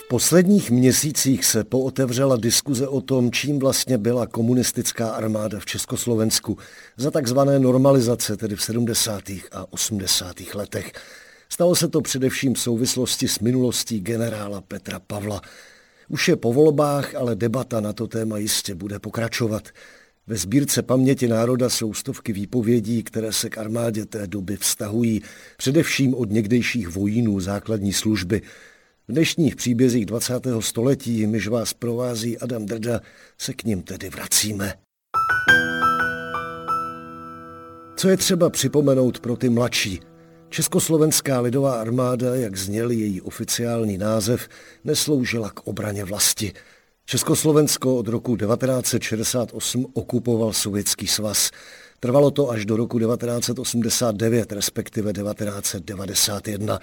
V posledních měsících se pootevřela diskuze o tom, čím vlastně byla komunistická armáda v Československu za takzvané normalizace, tedy v 70. a 80. letech. Stalo se to především v souvislosti s minulostí generála Petra Pavla. Už je po volbách, ale debata na to téma jistě bude pokračovat. Ve sbírce Paměti národa jsou stovky výpovědí, které se k armádě té doby vztahují, především od někdejších vojínů základní služby. V dnešních příbězích 20. století, myž vás provází Adam Drda, se k nim tedy vracíme. Co je třeba připomenout pro ty mladší? Československá lidová armáda, jak zněl její oficiální název, nesloužila k obraně vlasti. Československo od roku 1968 okupoval Sovětský svaz. Trvalo to až do roku 1989, respektive 1991.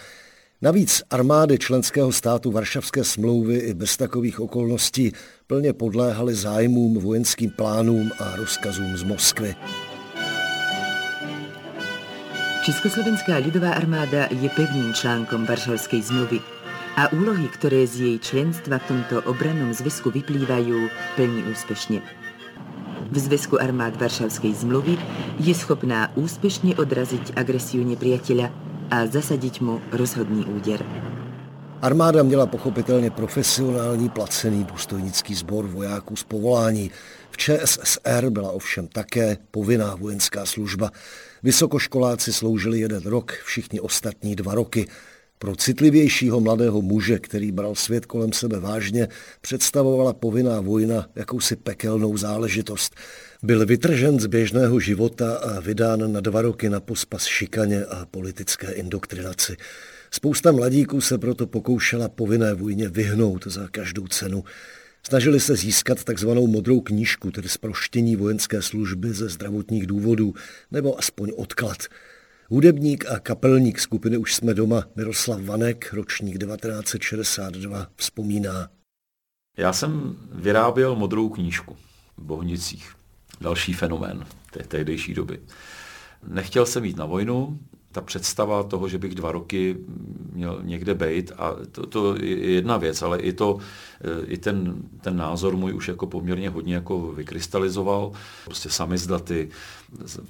Navíc armády členského státu Varšavské smlouvy i bez takových okolností plně podléhaly zájmům, vojenským plánům a rozkazům z Moskvy. Československá lidová armáda je pevným článkom Varšavské zmluvy a úlohy, které z její členstva v tomto obrannom zväzku vyplývají, plní úspešne. V zväzku armád Varšavské zmluvy je schopná úspešne odraziť agresiu nepriateľa a zasadit mu rozhodný úder. Armáda měla pochopitelně profesionální placený důstojnický sbor vojáků z povolání. V ČSSR byla ovšem také povinná vojenská služba. Vysokoškoláci sloužili 1 rok, všichni ostatní 2 roky. Pro citlivějšího mladého muže, který bral svět kolem sebe vážně, představovala povinná vojna jakousi pekelnou záležitost. Byl vytržen z běžného života a vydán na 2 roky na pospas šikaně a politické indoktrinaci. Spousta mladíků se proto pokoušela povinné vojně vyhnout za každou cenu. Snažili se získat takzvanou modrou knížku, tedy zproštění vojenské služby ze zdravotních důvodů, nebo aspoň odklad. Hudebník a kapelník skupiny Už jsme doma Miroslav Vanek, ročník 1962, vzpomíná. Já jsem vyráběl modrou knížku v Bohnicích. Další fenomén té tehdejší doby. Nechtěl jsem jít na vojnu, ta představa toho, že bych 2 roky měl někde bejt, a to je jedna věc, ale i to, i ten názor můj už jako poměrně hodně jako vykrystalizoval. Prostě samizdaty,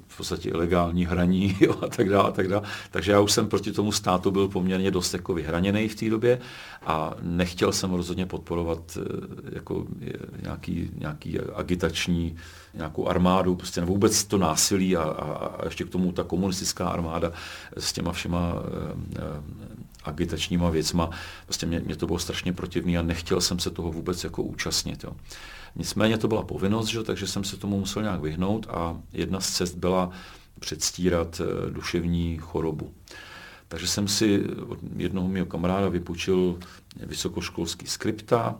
v podstatě ilegální hraní, jo, a tak dále. Takže já už jsem proti tomu státu byl poměrně dost jako vyhraněný v té době a nechtěl jsem rozhodně podporovat jako nějaký agitační, nějakou armádu, prostě vůbec to násilí a ještě k tomu ta komunistická armáda s těma všema agitačníma věcma. Prostě mě to bylo strašně protivný a nechtěl jsem se toho vůbec jako účastnit. Jo. Nicméně to byla povinnost, že? Takže jsem se tomu musel nějak vyhnout a jedna z cest byla předstírat duševní chorobu. Takže jsem si od jednoho mého kamaráda vypůjčil vysokoškolský skripta,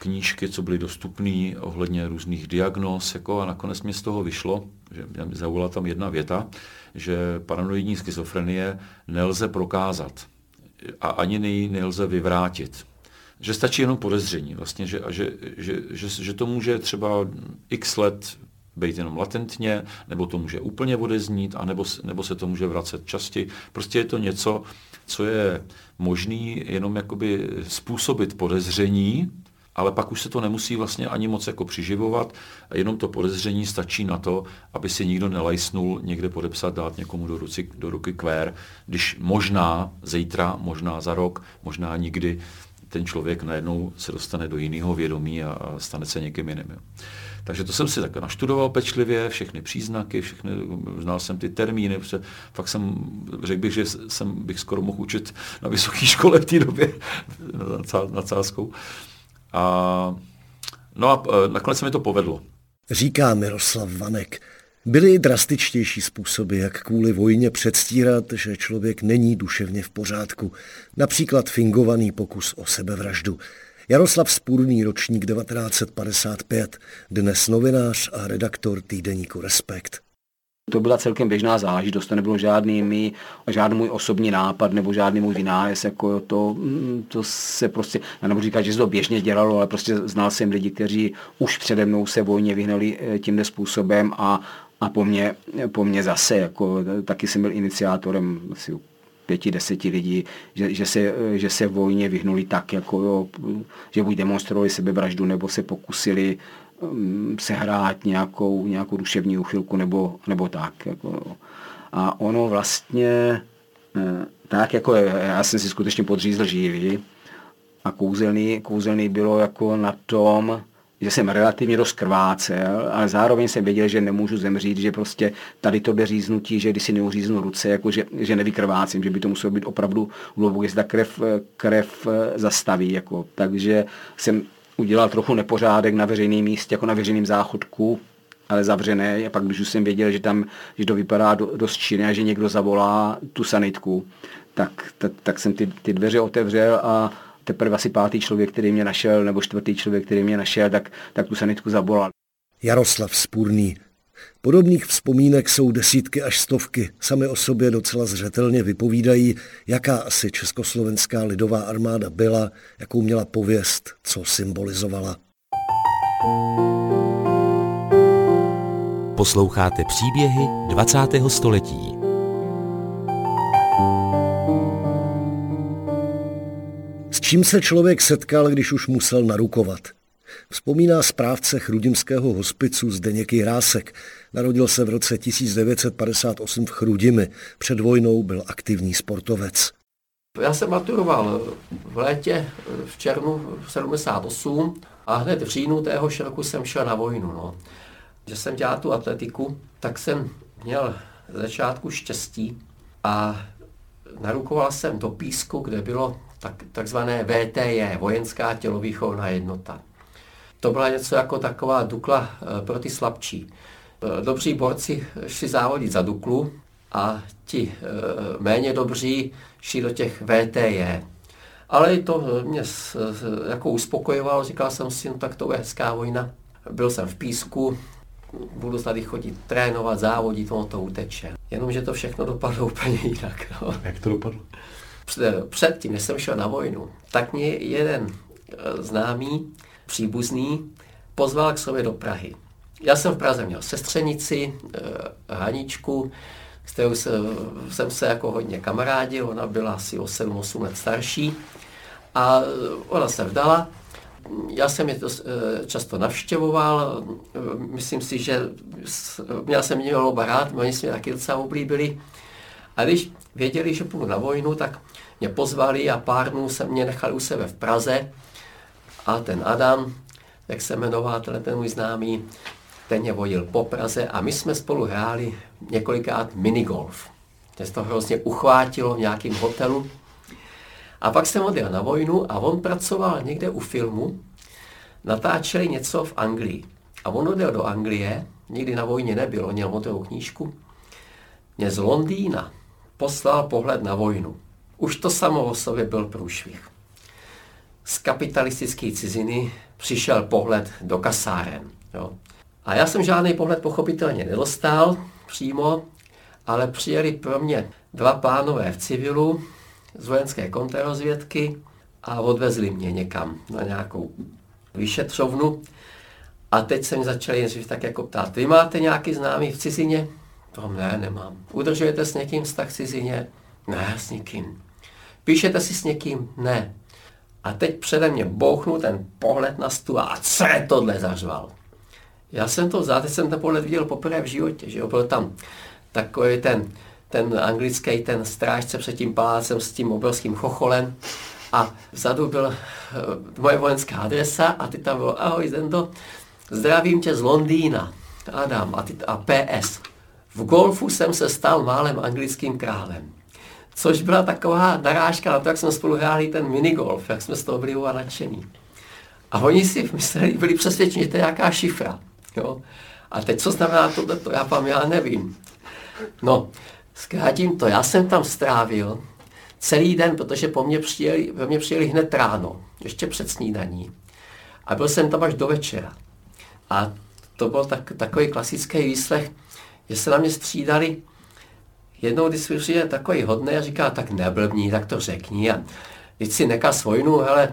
knížky, co byly dostupné ohledně různých diagnóz, jako, a nakonec mě z toho vyšlo, že mě zaujala tam jedna věta, že paranoidní schizofrenie nelze prokázat a ani ji nelze vyvrátit. Že stačí jenom podezření, vlastně, že to může třeba x let být jenom latentně, nebo to může úplně odeznít, anebo se to může vracet častěji. Prostě je to něco, co je možný jenom jakoby způsobit podezření, ale pak už se to nemusí vlastně ani moc jako přiživovat, jenom to podezření stačí na to, aby si nikdo nelajsnul někde podepsat, dát někomu do ruky kvér, když možná zítra, možná za rok, možná nikdy ten člověk najednou se dostane do jiného vědomí a stane se někým jiným. Takže to jsem si tak naštudoval pečlivě, všechny příznaky, znal jsem ty termíny, protože fakt jsem, řekl bych, že bych skoro mohl učit na vysoké škole v té době nad sázkou. A nakonec se mi to povedlo. Říká Miroslav Vanek. Byly i drastičtější způsoby, jak kvůli vojně předstírat, že člověk není duševně v pořádku. Například fingovaný pokus o sebevraždu. Jaroslav Spůrný, ročník 1955, dnes novinář a redaktor týdeníku Respekt. To byla celkem běžná zážitost, to nebylo žádný můj osobní nápad nebo žádný můj vynález, jako to se prostě, já nebudu říkat, že se to běžně dělalo, ale prostě znal jsem lidi, kteří už přede mnou se vojně vyhnali tímhle způsobem a po mně zase, jako taky jsem byl iniciátorem asi 5-10 lidí, že se vojně vyhnuli tak, jako jo, že buď demonstrovali sebevraždu nebo se pokusili sehrát nějakou duševní úchylku nebo tak. Jako. A ono vlastně tak, jako já jsem si skutečně podřízl žíly a kouzelný bylo jako na tom, že jsem relativně rozkrvácel, ale zároveň jsem věděl, že nemůžu zemřít, že prostě tady to beříznutí, že když si neuříznu ruce, jako že nevykrvácím, že by to muselo být opravdu hluboké, že ta krev zastaví. Jako. Takže jsem udělal trochu nepořádek na veřejném místě, jako na veřejném záchodku, ale zavřené. A pak, když už jsem věděl, že to vypadá dost činné a že někdo zavolá tu sanitku, tak jsem ty dveře otevřel a teprve asi pátý člověk, který mě našel, nebo čtvrtý člověk, který mě našel, tak tu sanitku zavolal. Jaroslav Spůrný. Podobných vzpomínek jsou desítky až stovky. Samy o sobě docela zřetelně vypovídají, jaká asi Československá lidová armáda byla, jakou měla pověst, co symbolizovala. Posloucháte příběhy 20. století. S čím se člověk setkal, když už musel narukovat? Vzpomíná správce chrudimského hospicu Zdeněk Hrásek. Narodil se v roce 1958 v Chrudimi. Před vojnou byl aktivní sportovec. Já jsem maturoval v létě, v červnu 1978 a hned v říjnu téhož roku jsem šel na vojnu. No. Že jsem dělal tu atletiku, tak jsem měl ze začátku štěstí a narukoval jsem do Písku, kde bylo takzvané VTJ, vojenská tělovýchovná jednota. To byla něco jako taková Dukla pro ty slabší. Dobří borci šli závodit za Duklu a ti méně dobří šli do těch VTJ. Ale to mě jako uspokojovalo, říkal jsem si, no tak to je hezká vojna. Byl jsem v Písku, budu tady chodit trénovat, závodit, ono to uteče. Jenomže to všechno dopadlo úplně jinak. No. Jak to dopadlo? Předtím, než jsem šel na vojnu, tak mě jeden známý příbuzný pozval k sobě do Prahy. Já jsem v Praze měl sestřenici, Haničku, s kterou jsem se jako hodně kamarádil, ona byla asi o 7-8 let starší a ona se vdala. Já jsem je často navštěvoval, myslím si, že já jsem měl oba rád, oni se mě taky docela oblíbili. A když věděli, že půjdu na vojnu, tak mě pozvali a pár dnů se mě nechali u sebe v Praze. A ten Adam, jak se jmenoval, ten můj známý, ten mě vodil po Praze a my jsme spolu hráli několikrát minigolf. Mě to hrozně uchvátilo v nějakém hotelu. A pak jsem odjel na vojnu a on pracoval někde u filmu, natáčeli něco v Anglii. A on odjel do Anglie, nikdy na vojně nebyl, on měl motorovou knížku. Mě z Londýna poslal pohled na vojnu. Už to samo o sobě byl průšvih. Z kapitalistické ciziny přišel pohled do kasáren. Jo. A já jsem žádný pohled pochopitelně nedostal přímo, ale přijeli pro mě dva pánové v civilu z vojenské kontrarozvědky a odvezli mě někam na nějakou vyšetřovnu. A teď se mi začali tak jako ptát, vy máte nějaký známý v cizině? To ne, nemám. Udržujete s někým vztah v cizině? Ne, s nikým. Píšete si s někým? Ne. A teď přede mě bouchnul ten pohled na stůl a co je tohle, zařval. Já jsem to vzal, teď jsem ten pohled viděl poprvé v životě, že jo, byl tam takový ten anglický, ten strážce před tím palácem s tím obrovským chocholem a vzadu byla moje vojenská adresa a ty tam bylo, ahoj Zendo, zdravím tě z Londýna, Adam a PS. V golfu jsem se stal málem anglickým králem. Což byla taková narážka na to, jak jsme spolu hráli ten minigolf, jak jsme z toho byli nadšení. A oni si mysleli, byli přesvědčeni, že to je nějaká šifra. Jo? A teď co znamená tohleto, já nevím. No, zkrátím to, já jsem tam strávil celý den, protože po mně přijeli hned ráno, ještě před snídaní. A byl jsem tam až do večera. A to byl takový klasický výslech, že se na mě střídali. Jednou, když si přijde takový hodný a říká, tak neblbní, tak to řekni. A když si nekaz vojnu, hele,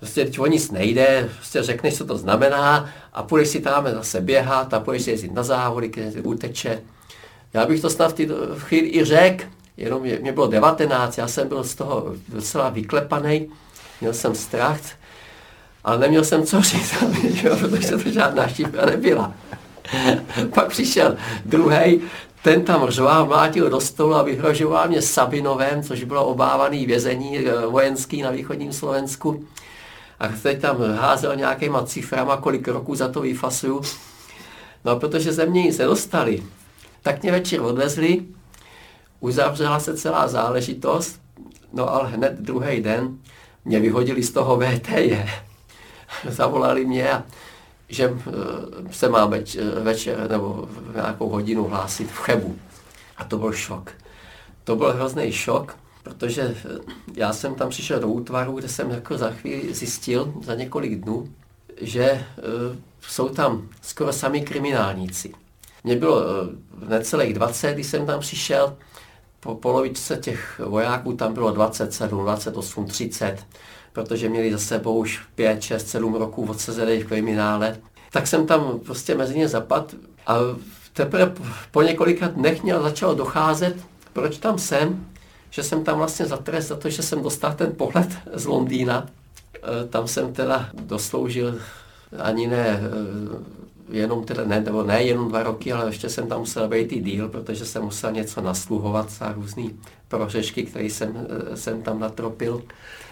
prostě ti o nic nejde, prostě řekneš, co to znamená a půjdeš si tam zase běhat a půjdeš si jezdit na závody, když si uteče. Já bych to snad v chvíli i řekl, jenom mě bylo 19, já jsem byl z toho docela vyklepaný, měl jsem strach, ale neměl jsem co říct, protože to žádná štípka nebyla. Pak přišel druhej, ten tam řvál, mlátil do stolu a vyhrožoval mě Sabinovem, což bylo obávaný vězení vojenský na východním Slovensku. A teď tam házel nějakýma ciframa, kolik roků za to vyfasuju. No a protože ze mě nic nedostali, tak mě večer odvezli, uzavřela se celá záležitost, no ale hned druhý den mě vyhodili z toho VTJ. Zavolali mě, že se mám večer nebo nějakou hodinu hlásit v Chebu. A to byl šok. To byl hrozný šok, protože já jsem tam přišel do útvaru, kde jsem jako za chvíli zjistil, za několik dnů, že jsou tam skoro sami kriminálníci. Mně bylo necelých 20, když jsem tam přišel, po polovičce těch vojáků tam bylo 27, 28, 30, protože měli za sebou už 5, 6, 7 roků odsezených v kriminále. Tak jsem tam prostě mezi ně zapadl a teprve po několika dnech mě začalo docházet, proč tam jsem, že jsem tam vlastně za trest, za to, že jsem dostal ten pohled z Londýna. Tam jsem teda dosloužil ani ne jenom teda, ne jenom 2 roky, ale ještě jsem tam musel být i díl, protože jsem musel něco nasluhovat za různý prohřešky, které jsem tam natropil.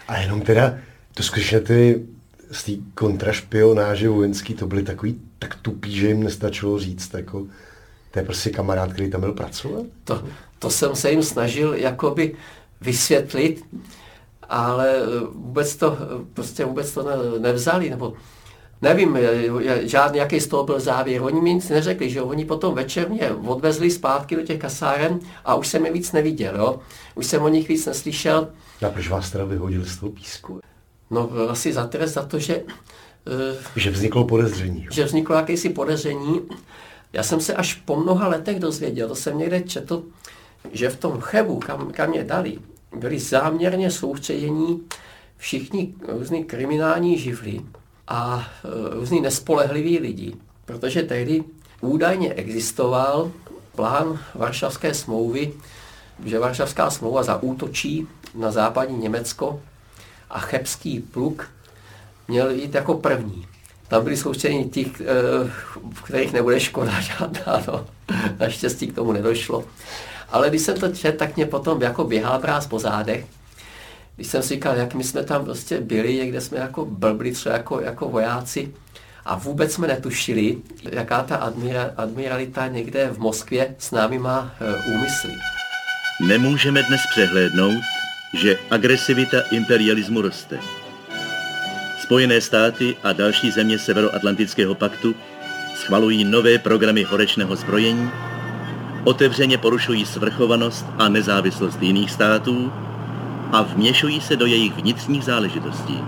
A jenom teda, to skutečně ty z té kontrašpionáže vojenský, to byly takový tak tupý, že jim nestačilo říct, jako, to je prostě kamarád, který tam byl pracovat? To jsem se jim snažil jakoby vysvětlit, ale vůbec to nevzali, nebo nevím, žádný, jaký z toho byl závěr. Oni mi nic neřekli, že oni potom večer mě odvezli zpátky do těch kasáren a už jsem je víc neviděl, jo. Už jsem o nich víc neslyšel. A proč vás teda vyhodili z toho Písku? No asi za trest, za to, že vzniklo podezření. Jo? Že vzniklo jakési podezření. Já jsem se až po mnoha letech dozvěděl, to jsem někde četl, že v tom Chebu, kam mě dali, byli záměrně soustředění všichni různý kriminální živly a různý nespolehliví lidi, protože tehdy údajně existoval plán Varšavské smlouvy, že Varšavská smlouva zaútočí na západní Německo a chebský pluk měl jít jako první. Tam byli součtení těch, kterých nebude škoda žádná, no. Naštěstí k tomu nedošlo. Ale když jsem to četl, tak mě potom jako běhal prás po zádech. Když jsem si říkal, jak my jsme tam prostě byli, někde jsme jako blbli, třeba jako vojáci a vůbec jsme netušili, jaká ta admiralita někde v Moskvě s námi má úmysly. Nemůžeme dnes přehlédnout, že agresivita imperialismu roste. Spojené státy a další země Severoatlantického paktu schvalují nové programy horečného zbrojení, otevřeně porušují svrchovanost a nezávislost jiných států a vměšují se do jejich vnitřních záležitostí.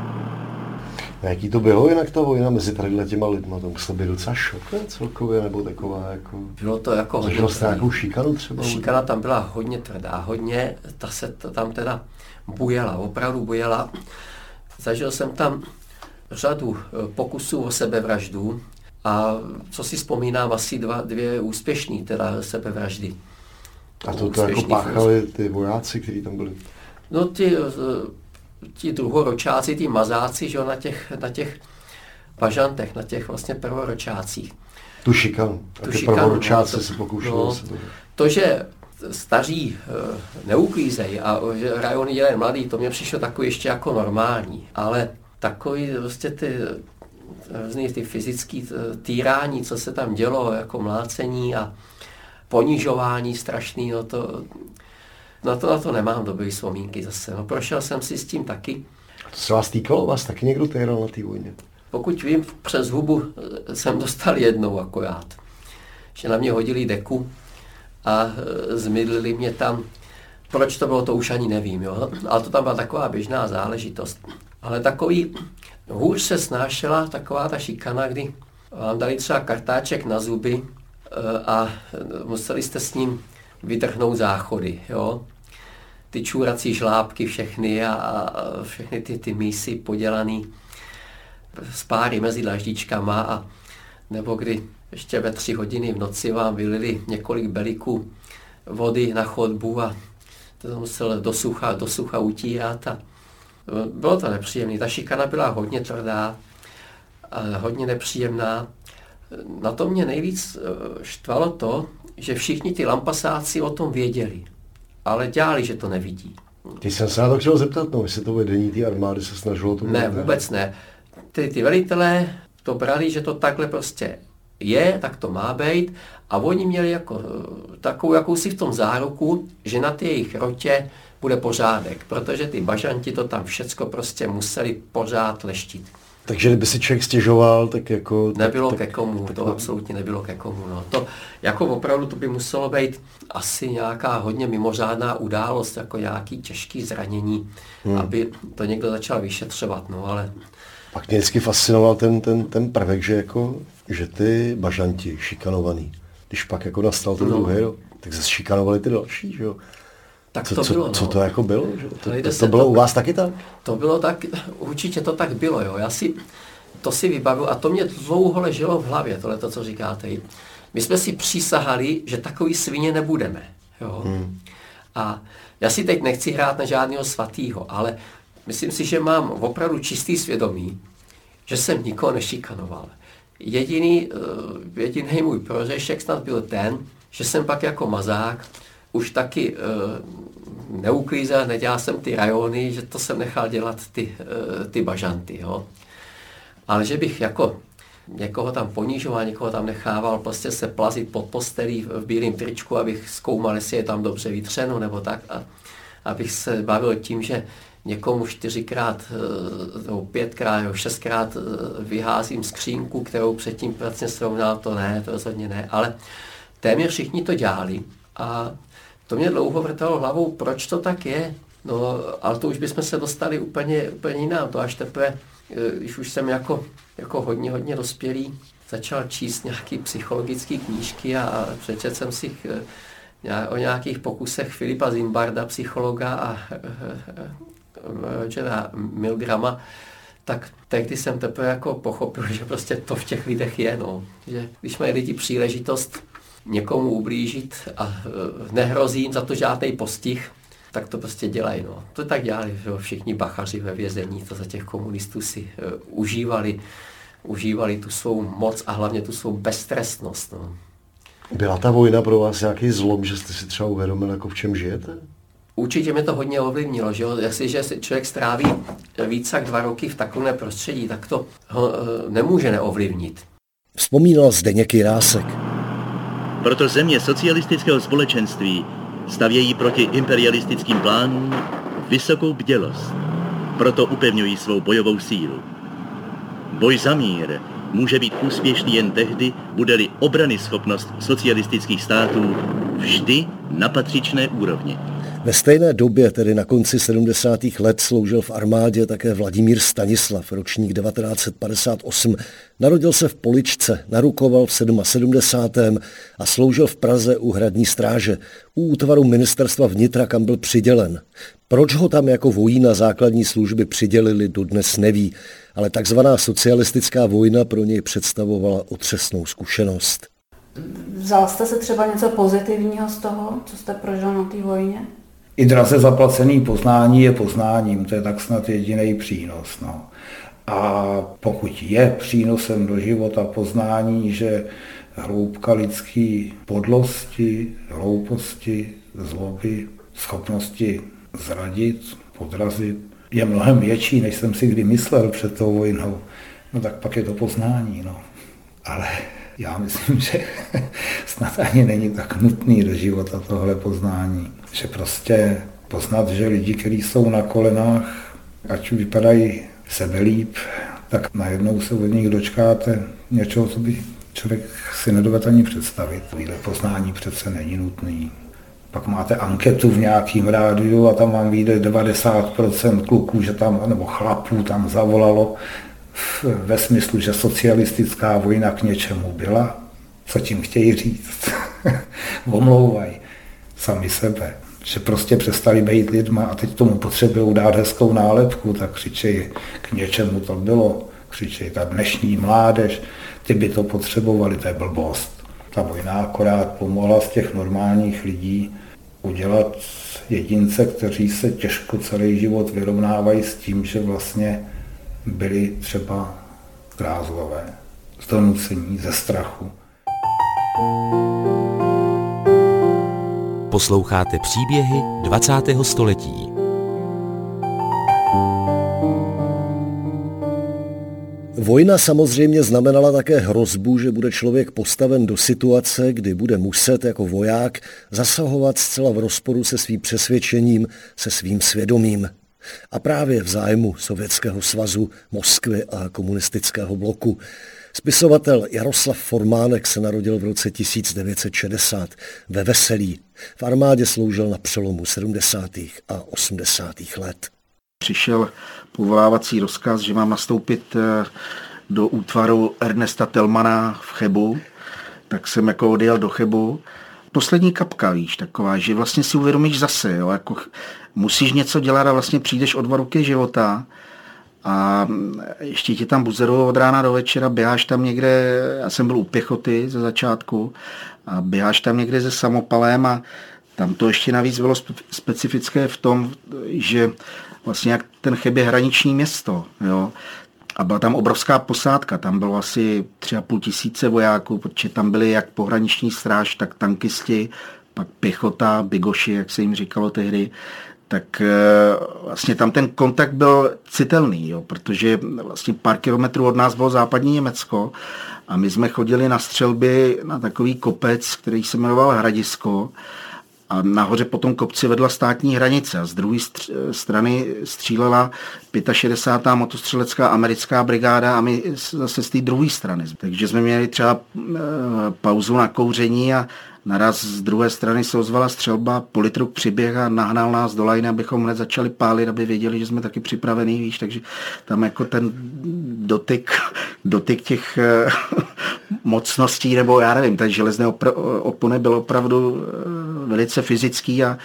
A jaký to bylo jinak ta vojna mezi tady těma lidma? To musel být docela šok, ne? Celkově, nebo taková jako... Bylo to jako hodně tvrdý. Šikanu třeba? Šikana tam byla hodně tvrdá, hodně. Ta se tam teda bujela, opravdu bujela. Zažil jsem tam řadu pokusů o sebevraždu a co si vzpomínám, asi dvě úspěšný teda sebevraždy. A to jako páchali ty vojáci, kteří tam byli? No ti druhoročáci, ti mazáci, že jo, na těch pažantech, na těch vlastně prvoročácích. Tu šikanu. A ty prvoročáci se pokoušeli. No, to, že staří neuklízejí a že rajony dělají mladý, to mě přišlo takový ještě jako normální, ale takový vlastně ty fyzický týrání, co se tam dělo, jako mlácení a ponižování strašný, no to... Na to nemám dobrý vzpomínky zase. No, prošel jsem si s tím taky. A to se vás týkalo? Vás taky někdo týral na té vojně? Pokud vím, přes hubu jsem dostal jednou akorát. Že na mě hodili deku a zmydlili mě tam Proč to bylo, to už ani nevím, jo? Ale to tam byla taková běžná záležitost. Ale takový, hůř se snášela taková ta šikana, kdy vám dali třeba kartáček na zuby a museli jste s ním vytrhnout záchody, jo? Ty čůrací žlábky všechny a všechny ty mísy podělaný s páry mezi dlaždičkama, a nebo kdy ještě ve 3 hodiny v noci vám vylili několik beliků vody na chodbu a to musel do sucha utírat. A bylo to nepříjemné. Ta šikana byla hodně tvrdá, a hodně nepříjemná. Na to mě nejvíc štvalo to, že všichni ty lampasáci o tom věděli, ale dělali, že to nevidí. Ty jsem se na to chtěl zeptat, no, jestli to vedení té armády se snažilo to Ne, vůbec ne. Ty velitelé to brali, že to takhle prostě je, tak to má být, a oni měli jako takovou jakousi v tom záruku, že na ty jejich rotě bude pořádek, protože ty bažanti to tam všecko prostě museli pořád leštit. Takže kdyby si člověk stěžoval, tak jako... Absolutně nebylo ke komu. No. To jako opravdu to by muselo být asi nějaká hodně mimořádná událost, jako nějaký těžký zranění, aby to někdo začal vyšetřovat, no ale... Pak mě vždycky fascinoval ten prvek, že ty bažanti šikanovaný, když pak jako nastal ten druhý, tak se šikanovali ty další, že jo? Tak to bylo, co to jako bylo? To bylo u vás taky tak? To bylo tak, určitě to tak bylo, jo. To si vybavuju a to mě dlouho leželo v hlavě, tohleto, co říkáte. My jsme si přísahali, že takový svině nebudeme, jo. A já si teď nechci hrát na žádného svatýho, ale myslím si, že mám opravdu čistý svědomí, že jsem nikoho nešikanoval. Jediný můj prohřešek snad byl ten, že jsem pak jako mazák už taky neuklízel, nedělal jsem ty rajony, že to jsem nechal dělat ty bažanty. Jo. Ale že bych jako někoho tam ponižoval, někoho tam nechával prostě se plazit pod postelí v bílém tričku, abych zkoumal, jestli je tam dobře vytřeno nebo tak, a abych se bavil tím, že někomu 4x, nebo 5x, nebo 6x vyházím skřínku, kterou předtím pracně srovnal, to ne, to rozhodně ne, ale téměř všichni to dělali a to mě dlouho vrtalo hlavou, proč to tak je, no, ale to už bychom se dostali úplně jinam, to až teprve, když už jsem jako hodně dospělý začal číst nějaké psychologické knížky a přečetl jsem si o nějakých pokusech Filipa Zimbarda, psychologa, a Rogera Milgrama, tak tehdy jsem teprve jako pochopil, že prostě to v těch lidech je, no. Že když mají lidi příležitost někomu ublížit a nehrozí jim za to žádný postih, tak to prostě dělají, no. To tak dělali, že všichni bachaři ve vězení, to za těch komunistů si užívali tu svou moc a hlavně tu svou beztrestnost, no. Byla ta vojna pro vás nějaký zlom, že jste si třeba uvědomil, jako v čem žijete? Určitě mě to hodně ovlivnilo, že jo? Jestliže člověk stráví víc jak 2 roky v takovém prostředí, tak to ho nemůže neovlivnit. Vzpomínal Zdeněk Hrásek. Proto země socialistického společenství stavějí proti imperialistickým plánům vysokou bdělost. Proto upevňují svou bojovou sílu. Boj za mír může být úspěšný jen tehdy, bude-li obranyschopnost socialistických států vždy na patřičné úrovni. Ve stejné době, tedy na konci 70. let, sloužil v armádě také Vladimír Stanislav, ročník 1958. Narodil se v Poličce, narukoval v 77. a sloužil v Praze u hradní stráže, u útvaru ministerstva vnitra, kam byl přidělen. Proč ho tam jako vojína základní služby přidělili, dodnes neví, ale takzvaná socialistická vojna pro něj představovala otřesnou zkušenost. Vzal jste se třeba něco pozitivního z toho, co jste prožil na té vojně? I draze zaplacený poznání je poznáním, to je tak snad jediný přínos. No. A pokud je přínosem do života poznání, že hloubka lidský podlosti, hlouposti, zloby, schopnosti zradit, podrazit, je mnohem větší, než jsem si kdy myslel před tou vojnou, no tak pak je to poznání. No. Ale já myslím, že snad ani není tak nutný do života tohle poznání. Že prostě poznat, že lidi, kteří jsou na kolenách, ať vypadají sebelíp, tak najednou se od nich dočkáte něčeho, co by člověk si nedovedl ani představit. Tohle poznání přece není nutný. Pak máte anketu v nějakým rádiu a tam vám vyjde 90% kluků, že tam, nebo chlapů tam zavolalo ve smyslu, že socialistická vojna k něčemu byla, co tím chtějí říct. Omlouvají sami sebe, že prostě přestali být lidma a teď tomu potřebují dát hezkou nálepku, tak křičejí, k něčemu to bylo, křičejí, ta dnešní mládež, ty by to potřebovali, to je blbost. Ta vojna akorát pomohla z těch normálních lidí udělat jedince, kteří se těžko celý život vyrovnávají s tím, že vlastně byli třeba grázlové, z donucení, ze strachu. Posloucháte příběhy 20. století. Vojna samozřejmě znamenala také hrozbu, že bude člověk postaven do situace, kdy bude muset jako voják zasahovat zcela v rozporu se svým přesvědčením, se svým svědomím. A právě v zájmu Sovětského svazu, Moskvy a komunistického bloku. Spisovatel Jaroslav Formánek se narodil v roce 1960 ve Veselí. V armádě sloužil na přelomu 70. a 80. let. Přišel povolávací rozkaz, že mám nastoupit do útvaru Ernesta Telmana v Chebu, tak jsem jako odjel do Chebu. Poslední kapka, víš, taková, že vlastně si uvědomíš zase, jo, jako musíš něco dělat a vlastně přijdeš od ruky života a ještě ti tam buzerovo od rána do večera, běháš tam někde, já jsem byl u pěchoty ze začátku a běháš tam někde se samopalem a tam to ještě navíc bylo specifické v tom, že vlastně jak ten Cheb je hraniční město, jo, a byla tam obrovská posádka, tam bylo asi 3,5 tisíce vojáků, protože tam byli jak pohraniční stráž, tak tankisti, pak pěchota, bigoši, jak se jim říkalo tehdy, tak vlastně tam ten kontakt byl citelný, jo, protože vlastně pár kilometrů od nás bylo západní Německo a my jsme chodili na střelby na takový kopec, který se jmenoval Hradisko, a nahoře po tom kopci vedla státní hranice a z druhé strany střílela 65. motostřelecká americká brigáda a my zase z té druhé strany. Takže jsme měli třeba pauzu na kouření a naraz z druhé strany se ozvala střelba, politruk přiběh a nahnal nás do lajny, abychom hned začali pálit, aby věděli, že jsme taky připravení, víš, takže tam jako ten dotyk těch mocností, nebo já nevím, ten železné opony byl opravdu velice fyzický a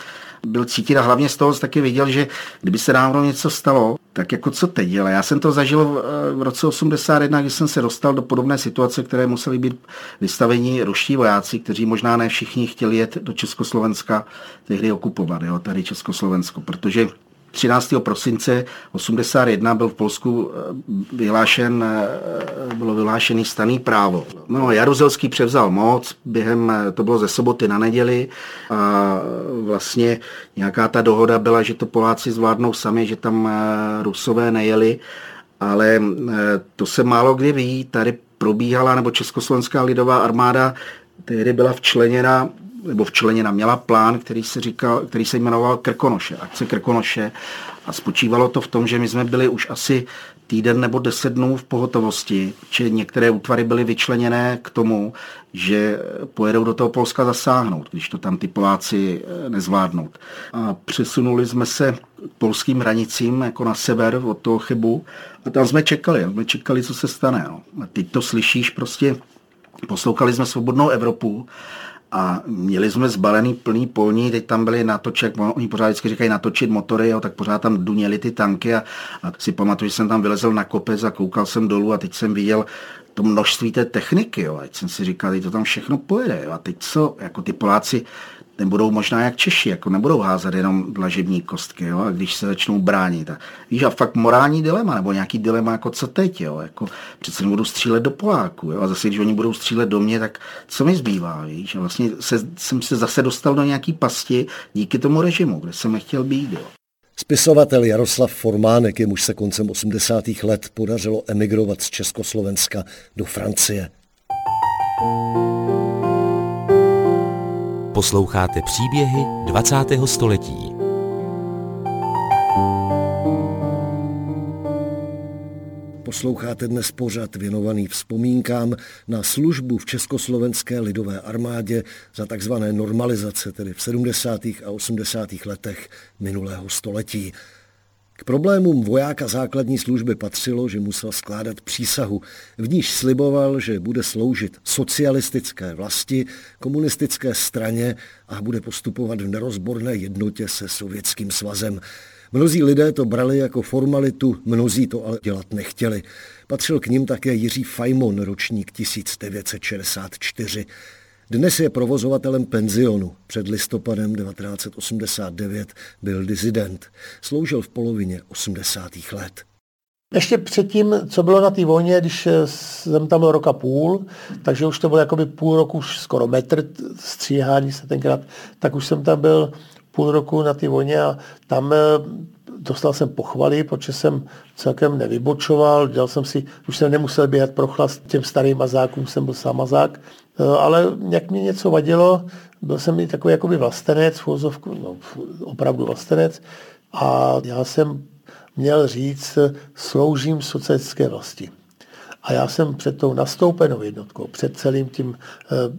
byl cítit a hlavně z toho taky viděl, že kdyby se dávno něco stalo, tak jako co teď dělá. Já jsem to zažil v roce 81, když jsem se dostal do podobné situace, které museli být vystaveni ruští vojáci, kteří možná ne všichni chtěli jet do Československa tehdy okupovat, jo, tady Československo, protože 13. prosince 81 byl v Polsku bylo vyhlášený stanné právo. No, Jaruzelský převzal moc, to bylo ze soboty na neděli a vlastně nějaká ta dohoda byla, že to Poláci zvládnou sami, že tam Rusové nejeli, ale to se málo kdy ví, tady probíhala, nebo Československá lidová armáda tehdy byla včleněna, měla plán, který se jmenoval Krkonoše, akce Krkonoše a spočívalo to v tom, že my jsme byli už asi týden nebo 10 dnů v pohotovosti, či některé útvary byly vyčleněné k tomu, že pojedou do toho Polska zasáhnout, když to tam ty Poláci nezvládnou. A přesunuli jsme se k polským hranicím jako na sever od toho Chebu a tam jsme čekali, co se stane. No. A teď to slyšíš prostě, poslouchali jsme Svobodnou Evropu a měli jsme zbalený plný polní, teď tam byli natoček, oni pořád vždycky říkají natočit motory, jo, tak pořád tam duněly ty tanky a si pamatuju, že jsem tam vylezl na kopec a koukal jsem dolů a teď jsem viděl to množství té techniky, jo, a jsem si říkal, teď to tam všechno pojede, jo, a teď co, jako ty Poláci nebudou možná jak Češi, jako nebudou házet jenom dlažební kostky, jo, a když se začnou bránit. A, víš, a fakt morální dilema, nebo nějaký dilema, jako co teď, jo, jako přece nebudou střílet do Poláku, jo, a zase, když oni budou střílet do mě, tak co mi zbývá, víš, a vlastně jsem se zase dostal do nějaký pasti díky tomu režimu, kde jsem nechtěl být, jo. Spisovatel Jaroslav Formánek, jemuž se koncem 80. let podařilo emigrovat z Československa do Francie. Posloucháte příběhy 20. století. Po Posloucháte dnes pořad věnovaný vzpomínkám na službu v Československé lidové armádě za takzvané normalizace, tedy v 70. a 80. letech minulého století. K problémům vojáka základní služby patřilo, že musel skládat přísahu, v níž sliboval, že bude sloužit socialistické vlasti, komunistické straně a bude postupovat v nerozborné jednotě se Sovětským svazem. Mnozí lidé to brali jako formalitu, mnozí to ale dělat nechtěli. Patřil k nim také Jiří Fajmon, ročník 1964. Dnes je provozovatelem penzionu. Před listopadem 1989 byl dizident. Sloužil v polovině 80. let. Ještě předtím, co bylo na té vojně, když jsem tam byl rok a půl, takže už to bylo jakoby půl roku, už skoro metr stříhání se tenkrát, tak už jsem tam byl půl roku na té vojně a tam dostal jsem pochvaly, protože jsem celkem nevybočoval, už jsem nemusel běhat pro chlast těm starým mazákům, jsem byl sám mazák, ale jak mě něco vadilo, byl jsem i takový jakoby vlastenec, opravdu vlastenec a já jsem měl říct, sloužím socialistické vlasti. A já jsem před tou nastoupenou jednotkou, před celým tím,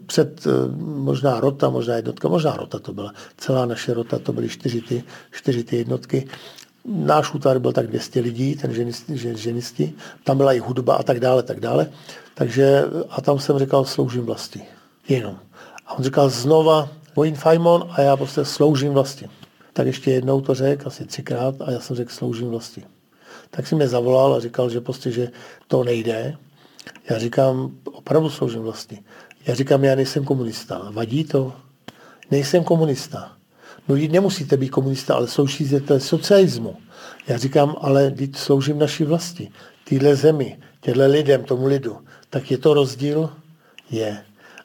před možná rota, možná jednotka, možná rota to byla. Celá naše rota, to byly čtyři ty jednotky. Náš útvar byl tak 200 lidí, ten ženisti. Tam byla i hudba a tak dále. Takže a tam jsem říkal, sloužím vlasti. Jenom. A on říkal znova, vojín Fajmon a já prostě sloužím vlasti. Tak ještě jednou to řekl, asi třikrát a já jsem řekl, sloužím vlasti. Tak si mě zavolal a říkal, že prostě, že to nejde. Já říkám, opravdu sloužím vlasti. Já říkám, já nejsem komunista. Vadí to? Nejsem komunista. No jít nemusíte být komunista, ale sloužíte socialismu. Já říkám, ale teď sloužím naší vlasti. Týhle zemi, těhle lidem, tomu lidu. Tak je to rozdíl? Je.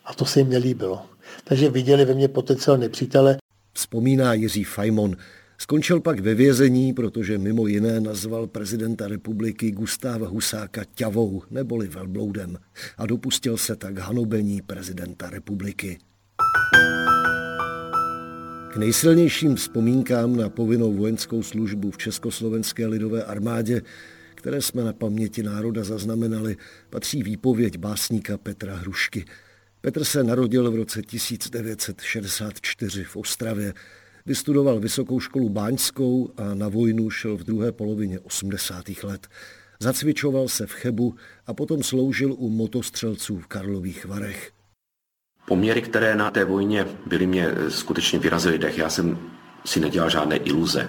A to se jim nelíbilo. Takže viděli ve mně potenciál nepřítele. Vzpomíná Jiří Fajmon. Skončil pak ve vězení, protože mimo jiné nazval prezidenta republiky Gustáva Husáka ťavou neboli velbloudem a dopustil se tak hanobení prezidenta republiky. K nejsilnějším vzpomínkám na povinnou vojenskou službu v Československé lidové armádě, které jsme na Paměti národa zaznamenali, patří výpověď básníka Petra Hrušky. Petr se narodil v roce 1964 v Ostravě. Vystudoval Vysokou školu báňskou a na vojnu šel v druhé polovině 80. let. Zacvičoval se v Chebu a potom sloužil u motostřelců v Karlových Varech. Poměry, které na té vojně byly, mě skutečně vyrazily dech. Já jsem si nedělal žádné iluze.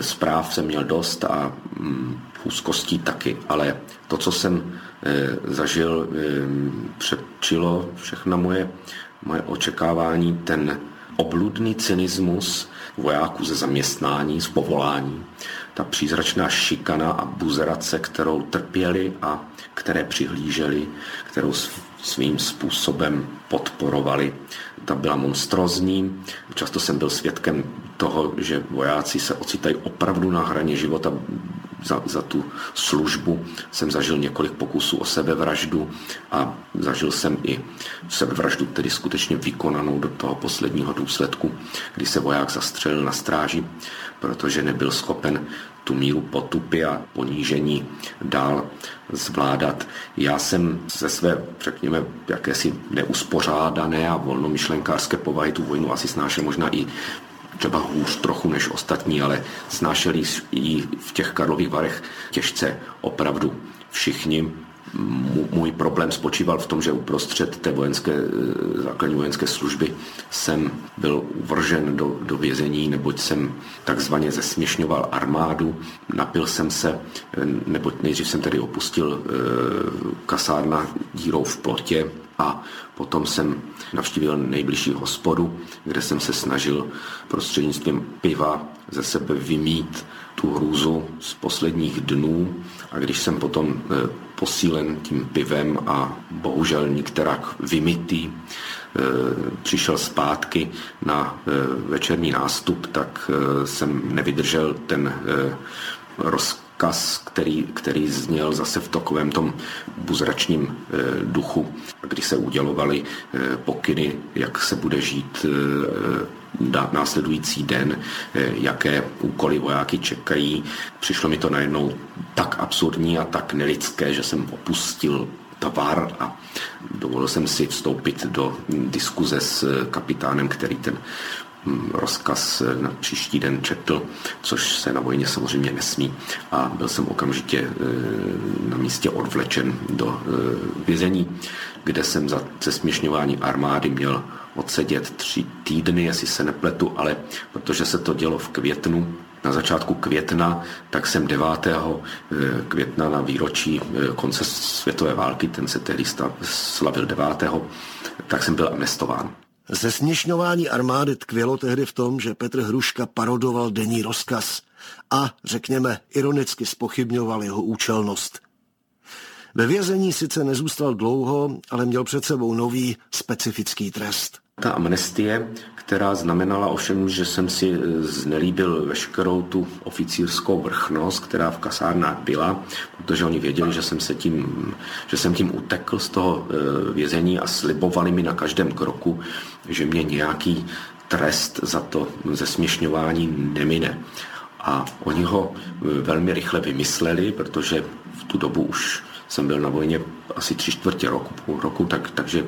Zpráv jsem měl dost a úzkostí taky, ale to, co jsem zažil, předčilo všechna moje očekávání, ten obludný cynismus vojáků ze zaměstnání, z povolání, ta přízračná šikana a buzerace, kterou trpěli a které přihlíželi, kterou svým způsobem podporovali. Ta byla monstrózní. Často jsem byl svědkem toho, že vojáci se ocitají opravdu na hraně života. Za tu službu jsem zažil několik pokusů o sebevraždu a zažil jsem i sebevraždu, tedy skutečně vykonanou do toho posledního důsledku, kdy se voják zastřelil na stráži, protože nebyl schopen tu míru potupy a ponížení dál zvládat. Já jsem ze své, řekněme, jakési neuspořádané a volnomyšlenkářské povahy tu vojnu asi snášel možná i třeba hůř trochu než ostatní, ale snášeli ji v těch Karlových Varech těžce opravdu všichni. Můj problém spočíval v tom, že uprostřed té základní vojenské služby jsem byl uvržen do vězení, neboť jsem takzvaně zesměšňoval armádu, napil jsem se, neboť nejdřív jsem tedy opustil kasárna dírou v plotě a potom jsem navštívil nejbližší hospodu, kde jsem se snažil prostřednictvím piva ze sebe vymít tu hrůzu z posledních dnů a když jsem potom posílen tím pivem a bohužel nikterak vymitý přišel zpátky na večerní nástup, tak jsem nevydržel ten rozkvět odkaz, který zněl zase v takovém tom buzračním duchu, kdy se udělovaly pokyny, jak se bude žít následující den, jaké úkoly vojáky čekají. Přišlo mi to najednou tak absurdní a tak nelidské, že jsem opustil tovar a dovolil jsem si vstoupit do diskuze s kapitánem, který ten rozkaz na příští den četl, což se na vojně samozřejmě nesmí, a byl jsem okamžitě na místě odvlečen do vězení, kde jsem za zesměšňování armády měl odsedět 3 týdny, jestli se nepletu, ale protože se to dělo v květnu, na začátku května, tak jsem 9. května na výročí konce světové války, ten se tehdy slavil 9., tak jsem byl amnestován. Zesměšňování armády tkvělo tehdy v tom, že Petr Hruška parodoval denní rozkaz a, řekněme, ironicky zpochybňoval jeho účelnost. Ve vězení sice nezůstal dlouho, ale měl před sebou nový specifický trest. Ta amnestie, která znamenala ovšem, že jsem si znelíbil veškerou tu oficírskou vrchnost, která v kasárnách byla, protože oni věděli, že jsem tím utekl z toho vězení a slibovali mi na každém kroku, že mě nějaký trest za to zesměšňování nemine. A oni ho velmi rychle vymysleli, protože v tu dobu už jsem byl na vojně asi 3/4 roku, takže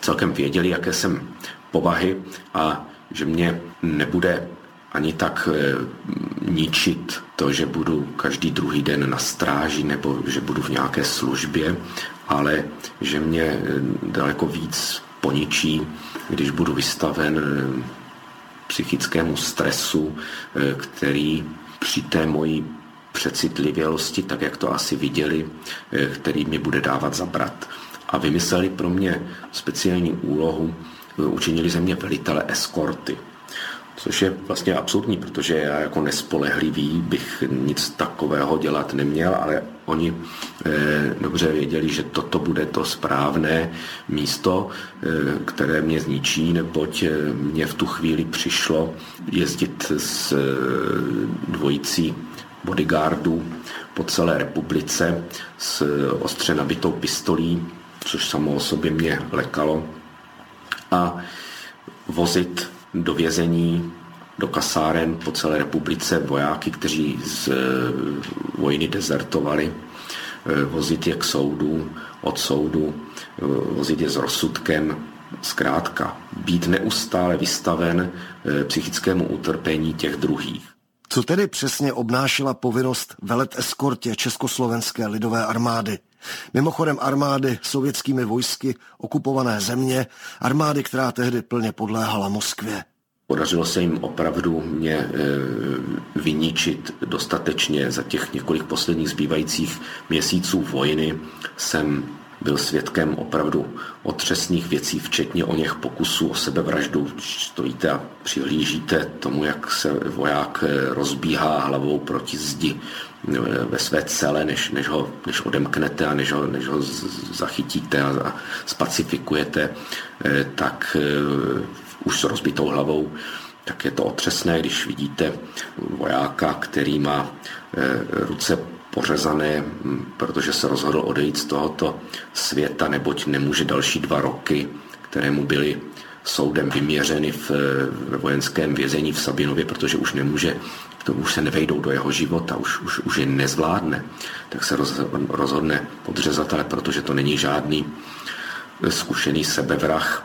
celkem věděli, jaké jsem povahy a že mě nebude ani tak ničit to, že budu každý druhý den na stráži nebo že budu v nějaké službě, ale že mě daleko víc poničí, když budu vystaven psychickému stresu, který při té mojí přecitlivělosti, tak jak to asi viděli, který mi bude dávat zabrat. A vymysleli pro mě speciální úlohu, učinili ze mě velitele eskorty. Což je vlastně absurdní, protože já jako nespolehlivý bych nic takového dělat neměl, ale oni dobře věděli, že toto bude to správné místo, které mě zničí, neboť mě v tu chvíli přišlo jezdit s dvojicí bodyguardů po celé republice s ostře nabitou pistolí, což samo o sobě mě lekalo, a vozit do vězení, do kasáren po celé republice vojáky, kteří z vojny dezertovali, vozit je k soudu, od soudu, vozit je s rozsudkem, zkrátka být neustále vystaven psychickému utrpení těch druhých. Co tedy přesně obnášela povinnost velet eskortě Československé lidové armády? Mimochodem armády sovětskými vojsky okupované země, armády, která tehdy plně podléhala Moskvě. Podařilo se jim opravdu mě vyničit dostatečně. Za těch několik posledních zbývajících měsíců vojny jsem byl svědkem opravdu otřesných věcí, včetně o něch pokusů o sebevraždu. Stojíte a přihlížíte tomu, jak se voják rozbíhá hlavou proti zdi ve své cele, než odemknete a než ho zachytíte a spacifikujete, tak už s rozbitou hlavou. Tak je to otřesné, když vidíte vojáka, který má ruce pořezané, protože se rozhodl odejít z tohoto světa, neboť nemůže další 2 roky, které mu byly soudem vyměřeny ve vojenském vězení v Sabinově, protože už nemůže, to už se nevejdou do jeho života, už je nezvládne, tak se rozhodne podřezat, ale protože to není žádný zkušený sebevrah,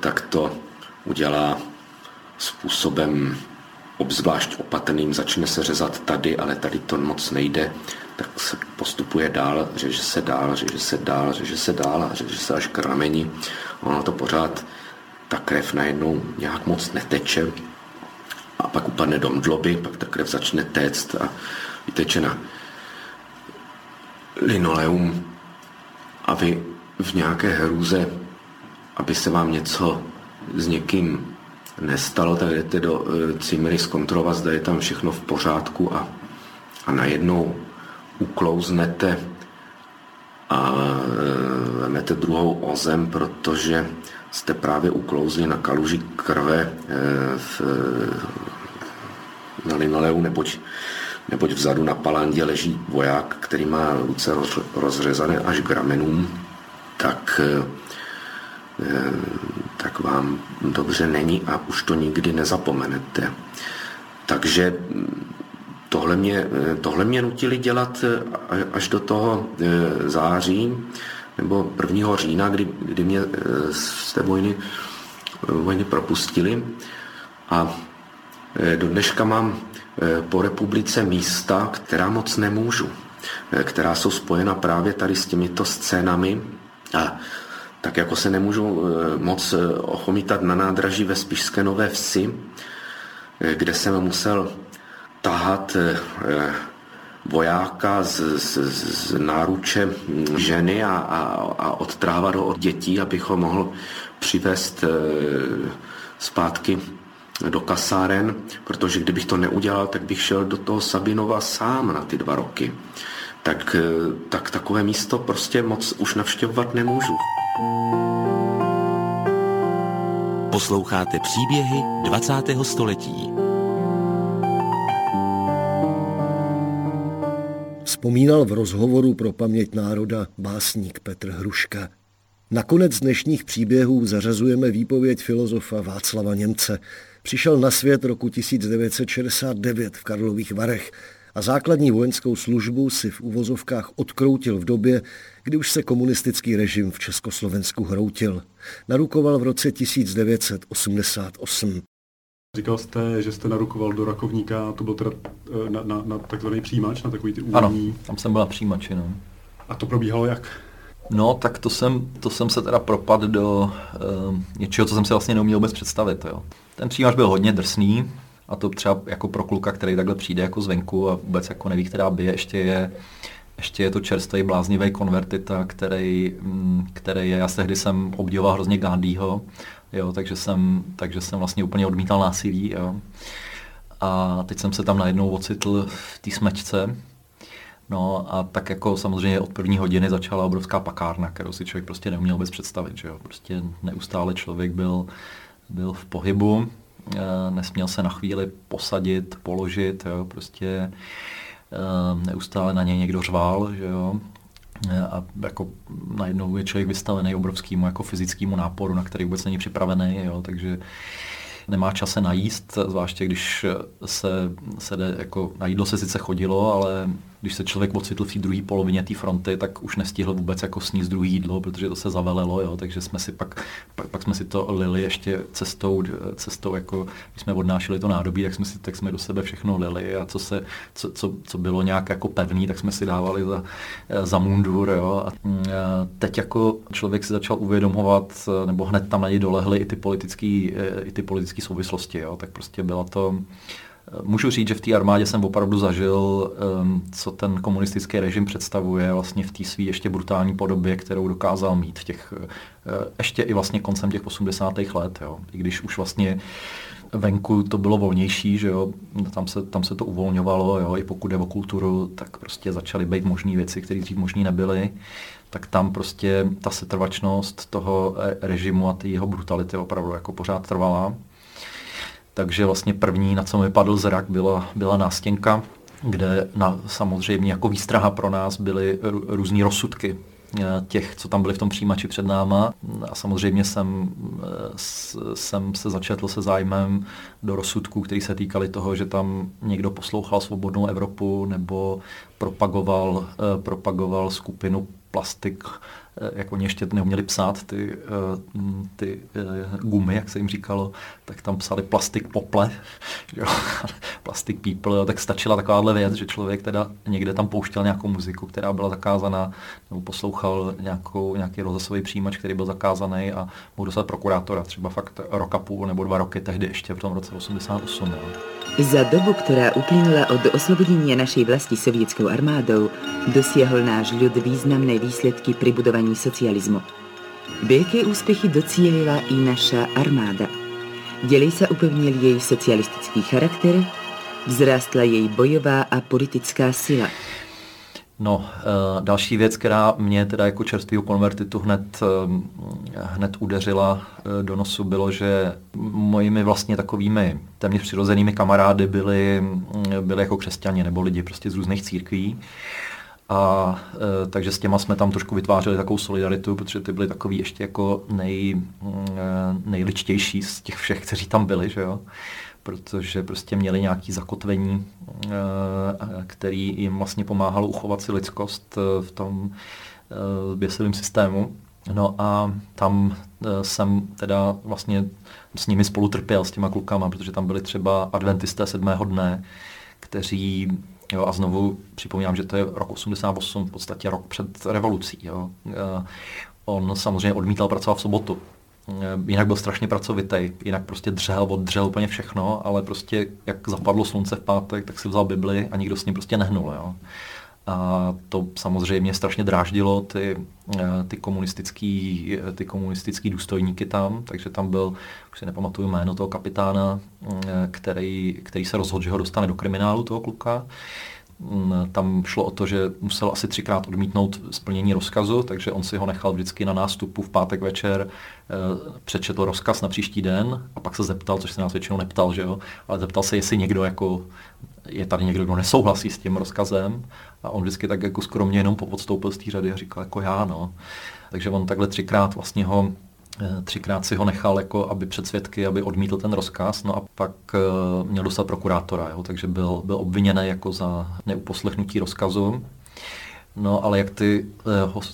tak to udělá způsobem obzvlášť opatrným, začne se řezat tady, ale tady to moc nejde, tak se postupuje dál, řeže se dál a řeže se až k rameni. Ono to pořád, ta krev najednou nějak moc neteče a pak upadne do mdloby, pak ta krev začne téct a vyteče na linoleum a vy v nějaké hrůze, aby se vám něco s někým nestalo, tak jdete do cimry zkontrolovat, zda je tam všechno v pořádku a najednou uklouznete a vemete druhou o zem, protože jste právě uklouzli na kaluži krve na linoleu, neboť neboť vzadu na palandě leží voják, který má ruce rozřezané až k ramenům, tak vám dobře není a už to nikdy nezapomenete. Takže tohle mě nutili dělat až do toho září nebo 1. října, kdy mě z té vojny propustili. A do dneška mám po republice místa, která moc nemůžu, která jsou spojena právě tady s těmito scénami. A tak jako se nemůžu moc ochomítat na nádraží ve Spišské Nové Vsi, kde jsem musel tahat vojáka z náruče ženy a odtrávat ho od dětí, abych ho mohl přivést zpátky do kasáren, protože kdybych to neudělal, tak bych šel do toho Sabinova sám na ty 2 roky. Tak takové místo prostě moc už navštěvovat nemůžu. Posloucháte příběhy 20. století. Vzpomínal v rozhovoru pro Paměť národa básník Petr Hruška. Nakonec dnešních příběhů zařazujeme výpověď filozofa Václava Němce. Přišel na svět roku 1969 v Karlových Varech a základní vojenskou službu si v uvozovkách odkroutil v době, kdy už se komunistický režim v Československu hroutil. Narukoval v roce 1988. Říkal jste, že jste narukoval do Rakovníka, to byl teda na takzvaný přijímač, na takový ty úvodní... Ano, tam jsem byl na přijímači, no. A to probíhalo jak? No, tak to jsem se teda propadl do něčeho, co jsem si vlastně neuměl vůbec představit, jo. Ten přijímač byl hodně drsný a to třeba jako pro kluka, který takhle přijde jako zvenku a vůbec jako neví, která bije, ještě je to čerstvý bláznivý konvertita, který já tehdy jsem obdivoval hrozně Gandhiho, jo, takže jsem vlastně úplně odmítal násilí, jo. A teď jsem se tam najednou ocitl v té smečce. No a tak jako samozřejmě od 1. hodiny začala obrovská pakárna, kterou si člověk prostě neuměl vůbec představit, že jo. Prostě neustále člověk byl v pohybu, nesměl se na chvíli posadit, položit, jo, prostě neustále na něj někdo řval, že jo. A jako najednou je člověk vystavený obrovskému jako fyzickému náporu, na který vůbec není připravený, jo, takže nemá čas se najíst, zvláště když se jde, jako na jídlo se sice chodilo, ale když se člověk ocitl v té druhé polovině té fronty, tak už nestihl vůbec jako sníst druhé jídlo, protože to se zavelelo, jo, takže jsme si pak jsme si to lili ještě cestou jako když jsme odnášeli to nádobí, tak jsme do sebe všechno lili a co bylo nějak jako pevný, tak jsme si dávali za mundur, jo. A teď jako člověk si začal uvědomovat, nebo hned tam na něj dolehly i ty politické souvislosti, jo, tak prostě byla to. Můžu říct, že v té armádě jsem opravdu zažil, co ten komunistický režim představuje vlastně v té své ještě brutální podobě, kterou dokázal mít v těch, ještě i vlastně koncem těch 80. let, jo. I když už vlastně venku to bylo volnější, že jo, tam se to uvolňovalo, jo, i pokud jde o kulturu, tak prostě začaly být možné věci, které dřív možný nebyly, tak tam prostě ta setrvačnost toho režimu a ty jeho brutality opravdu jako pořád trvala. Takže vlastně první, na co mi padl zrak, byla nástěnka, kde samozřejmě jako výstraha pro nás byly různý rozsudky těch, co tam byli v tom přijímači před náma. A samozřejmě jsem se začetl se zájmem do rozsudků, který se týkali toho, že tam někdo poslouchal Svobodnou Evropu nebo propagoval skupinu Plastik, jako oni ještě neuměli psát ty gumy, jak se jim říkalo, tak tam psali plastik pople, plastik people, tak stačila takováhle věc, že člověk teda někde tam pouštěl nějakou muziku, která byla zakázaná, nebo poslouchal nějaký rozhlasový přijímač, který byl zakázaný a mohl dostat prokurátora třeba fakt 1,5 roku nebo 2 roky tehdy ještě v tom roce 88. Jo. Za dobu, která uplynula od osvobodení naší vlasti sovětskou armádou, dosiahl náš ľud významné výsledky pri budovaní socializmu. Veľké úspechy docielila i naša armáda. Delej sa upevnil jej socialistický charakter, vzrástla jej bojová a politická sila. No, další věc, která mě teda jako čerstvýho konvertitu hned udeřila do nosu, bylo, že mojimi vlastně takovými téměř přirozenými kamarády byli jako křesťani nebo lidi prostě z různých církví. A takže s těma jsme tam trošku vytvářeli takovou solidaritu, protože ty byli takový ještě jako nejličtější z těch všech, kteří tam byli, že jo? Protože prostě měli nějaké zakotvení, který jim vlastně pomáhalo uchovat si lidskost v tom běsilém systému. No a tam jsem teda vlastně s nimi spolu trpěl, s těma klukama, protože tam byli třeba adventisté 7. dne, kteří, jo, a znovu připomínám, že to je rok 88, v podstatě rok před revolucí. Jo. On samozřejmě odmítal pracovat v sobotu. Jinak byl strašně pracovitý, jinak prostě oddřel úplně všechno, ale prostě jak zapadlo slunce v pátek, tak si vzal Bibli a nikdo s ním prostě nehnul. Jo. A to samozřejmě strašně dráždilo ty komunistický důstojníky tam, takže tam byl, už si nepamatuju jméno toho kapitána, který se rozhodl, že ho dostane do kriminálu, toho kluka. Tam šlo o to, že musel asi 3krát odmítnout splnění rozkazu, takže on si ho nechal vždycky na nástupu v pátek večer, přečetl rozkaz na příští den a pak se zeptal, což se nás většinou neptal, že jo, ale zeptal se, jestli někdo jako, je tady někdo, kdo nesouhlasí s tím rozkazem, a on vždycky tak jako skromně jenom popodstoupil z té řady a říkal jako já, no. Takže on takhle třikrát si ho nechal, jako aby před svědky, aby odmítl ten rozkaz, no a pak měl dostat prokurátora, jo, takže byl obviněný jako za neuposlechnutí rozkazu. No ale jak ty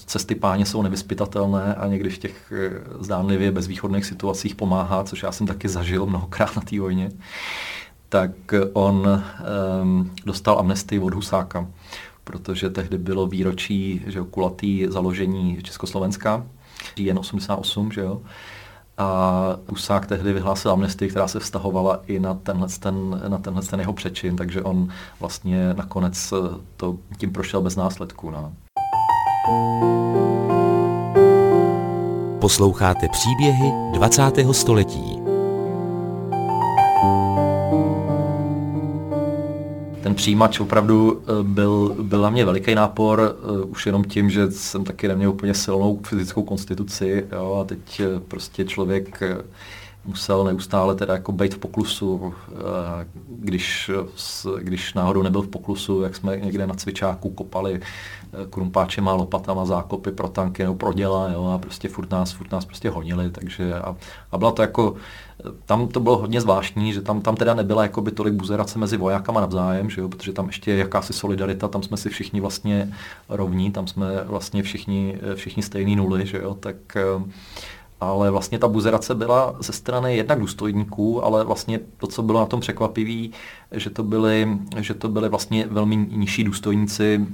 cesty páně jsou nevyspytatelné a někdy v těch zdánlivě bezvýchodných situacích pomáhá, což já jsem taky zažil mnohokrát na té vojně, tak on dostal amnestii od Husáka, protože tehdy bylo výročí, že kulatý založení Československa, jen 88, že jo? A Husák tehdy vyhlásil amnestii, která se vztahovala i na tenhle ten jeho přečin, takže on vlastně nakonec to tím prošel bez následků. No. Posloucháte příběhy 20. století. Ten přijímač opravdu byl na mě veliký nápor, už jenom tím, že jsem taky neměl úplně silnou fyzickou konstituci, jo, a teď prostě člověk musel neustále teda jako být v poklusu, když náhodou nebyl v poklusu, jak jsme někde na cvičáku kopali krumpáčema, lopatama zákopy pro tanky nebo pro děla, jo, a prostě furt nás prostě honili, takže a byla to jako, tam to bylo hodně zvláštní, že tam teda nebyla jakoby tolik buzerace mezi vojákama navzájem, že jo, protože tam ještě jakási solidarita, tam jsme si všichni vlastně rovní, tam jsme vlastně všichni stejný nuly, že jo, tak. Ale vlastně ta buzerace byla ze strany jednak důstojníků, ale vlastně to, co bylo na tom překvapivé, že to byli vlastně velmi nižší důstojníci,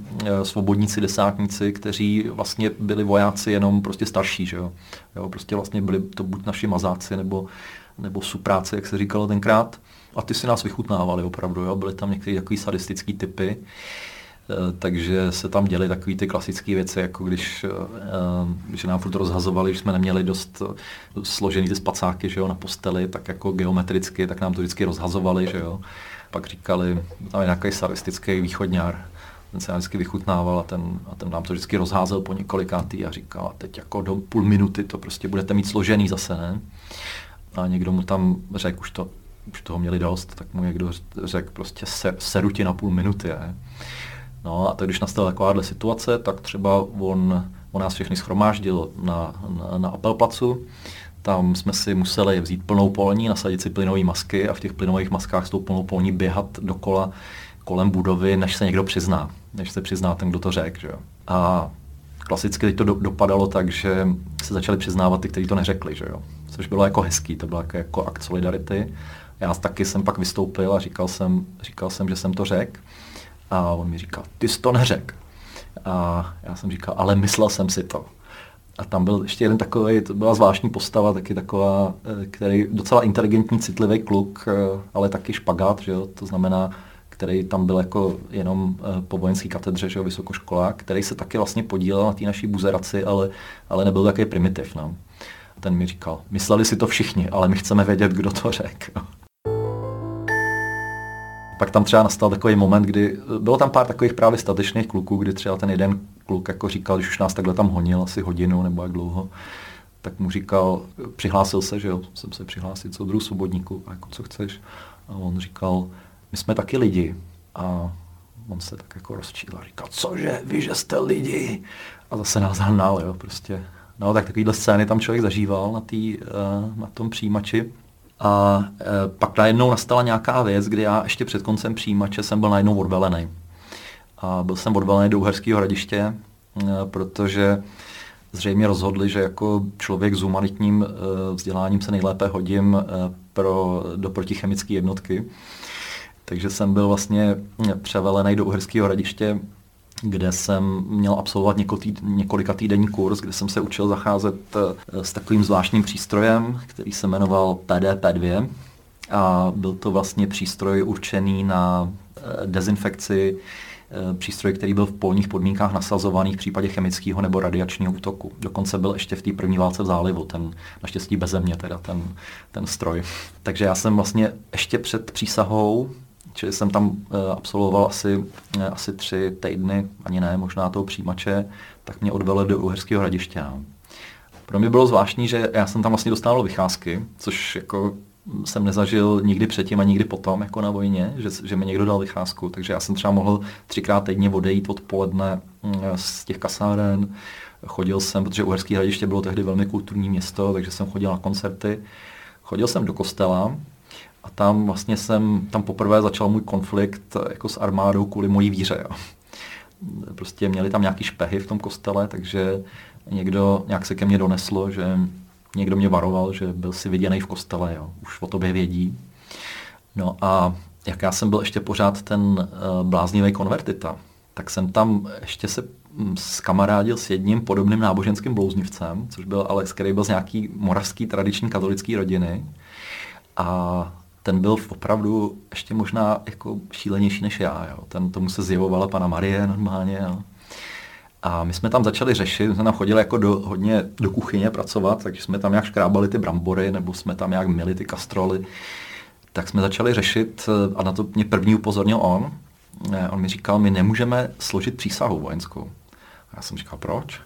svobodníci, desátníci, kteří vlastně byli vojáci jenom prostě starší, že jo. Jo, prostě vlastně byli to buď naši mazáci nebo supráci, jak se říkalo tenkrát. A ty si nás vychutnávali opravdu, jo. Byly tam některé takový sadistický typy. Takže se tam děly takové ty klasické věci, jako když nám furt rozhazovali, že jsme neměli dost složený ty spacáky, že jo, na posteli, tak jako geometricky, tak nám to vždycky rozhazovali, že jo. Pak říkali, tam je nějaký sadistický východňár, ten se nám vždycky vychutnával a ten nám to vždycky rozházel po několikátý a říkal, a teď jako do půl minuty to prostě budete mít složený zase, ne? A někdo mu tam řekl, už toho měli dost, tak mu někdo řekl prostě seru ti na půl minuty, ne? No a tak když nastala takováhle situace, tak třeba on nás všechny shromáždil na Appelplacu. Tam jsme si museli vzít plnou polní, nasadit si plynové masky a v těch plynových maskách s tou plnou polní běhat dokola kolem budovy, než se někdo přizná. Než se přizná ten, kdo to řekl, že jo. A klasicky teď to dopadalo tak, že se začali přiznávat ty, kteří to neřekli, že jo. Což bylo jako hezký, to bylo jako akt solidarity. Já taky jsem pak vystoupil a říkal jsem, že jsem to řekl. A on mi říkal, ty jsi to neřekl. A já jsem říkal, ale myslel jsem si to. A tam byl ještě jeden takový, to byla zvláštní postava, taky taková, který docela inteligentní, citlivý kluk, ale taky špagát, že jo? To znamená, který tam byl jako jenom po vojenské katedře, že jo, vysokoškolák, který se taky vlastně podílel na té naší buzeraci, ale nebyl takový primitiv. No. A ten mi říkal, mysleli si to všichni, ale my chceme vědět, kdo to řekl. pak tam třeba nastal takový moment, kdy bylo tam pár takových právě statečných kluků, kdy třeba ten jeden kluk jako říkal, že už nás takhle tam honil asi hodinu nebo jak dlouho, tak mu říkal, přihlásil se, že jo, jsem se přihlásil, soudruhu svobodníku, jako co chceš. A on říkal, my jsme taky lidi. A on se tak jako rozčílil a říkal, cože, vy, že jste lidi? A zase nás hnal, jo, prostě. No, tak takovýhle scény tam člověk zažíval na tom přijímači. A pak najednou nastala nějaká věc, kdy já ještě před koncem přijímače jsem byl najednou odvelený. A byl jsem odvelený do Uherského Hradiště, protože zřejmě rozhodli, že jako člověk s humanitním vzděláním se nejlépe hodím do protichemické jednotky. Takže jsem byl vlastně převelený do Uherského Hradiště, kde jsem měl absolvovat několika týdenní kurz, kde jsem se učil zacházet s takovým zvláštním přístrojem, který se jmenoval PDP2. A byl to vlastně přístroj určený na dezinfekci, přístroj, který byl v polních podmínkách nasazovaný v případě chemického nebo radiačního útoku. Dokonce byl ještě v té první válce v zálivu, ten naštěstí beze mě teda ten stroj. Takže já jsem vlastně ještě před přísahou, čili jsem tam absolvoval asi 3 týdny, ani ne, možná toho přijímače, tak mě odveli do Uherského Hradiště. Pro mě bylo zvláštní, že já jsem tam vlastně dostával vycházky, což jako jsem nezažil nikdy předtím a nikdy potom, jako na vojně, že mi někdo dal vycházku. Takže já jsem třeba mohl 3krát týdně odejít odpoledne z těch kasáren. Chodil jsem, protože Uherské Hradiště bylo tehdy velmi kulturní město, takže jsem chodil na koncerty. Chodil jsem do kostela a tam vlastně tam poprvé začal můj konflikt jako s armádou kvůli mojí víře. Jo. Prostě měli tam nějaký špehy v tom kostele, takže nějak se ke mně doneslo, že někdo mě varoval, že byl si viděnej v kostele, jo. Už o tobě vědí. No a jak já jsem byl ještě pořád ten bláznivý konvertita, tak jsem tam ještě se skamarádil s jedním podobným náboženským blouznivcem, což byl Alex, který byl z nějaký moravský tradiční katolický rodiny. A ten byl opravdu ještě možná jako šílenější než já, jo. Tomu se zjevovala Panna Marie normálně, jo. A my jsme tam začali řešit, my jsme tam chodili jako hodně do kuchyně pracovat, takže jsme tam nějak škrábali ty brambory, nebo jsme tam nějak měli ty kastroly. Tak jsme začali řešit a na to mě první upozornil on. On mi říkal, my nemůžeme složit přísahu vojenskou. A já jsem říkal, proč?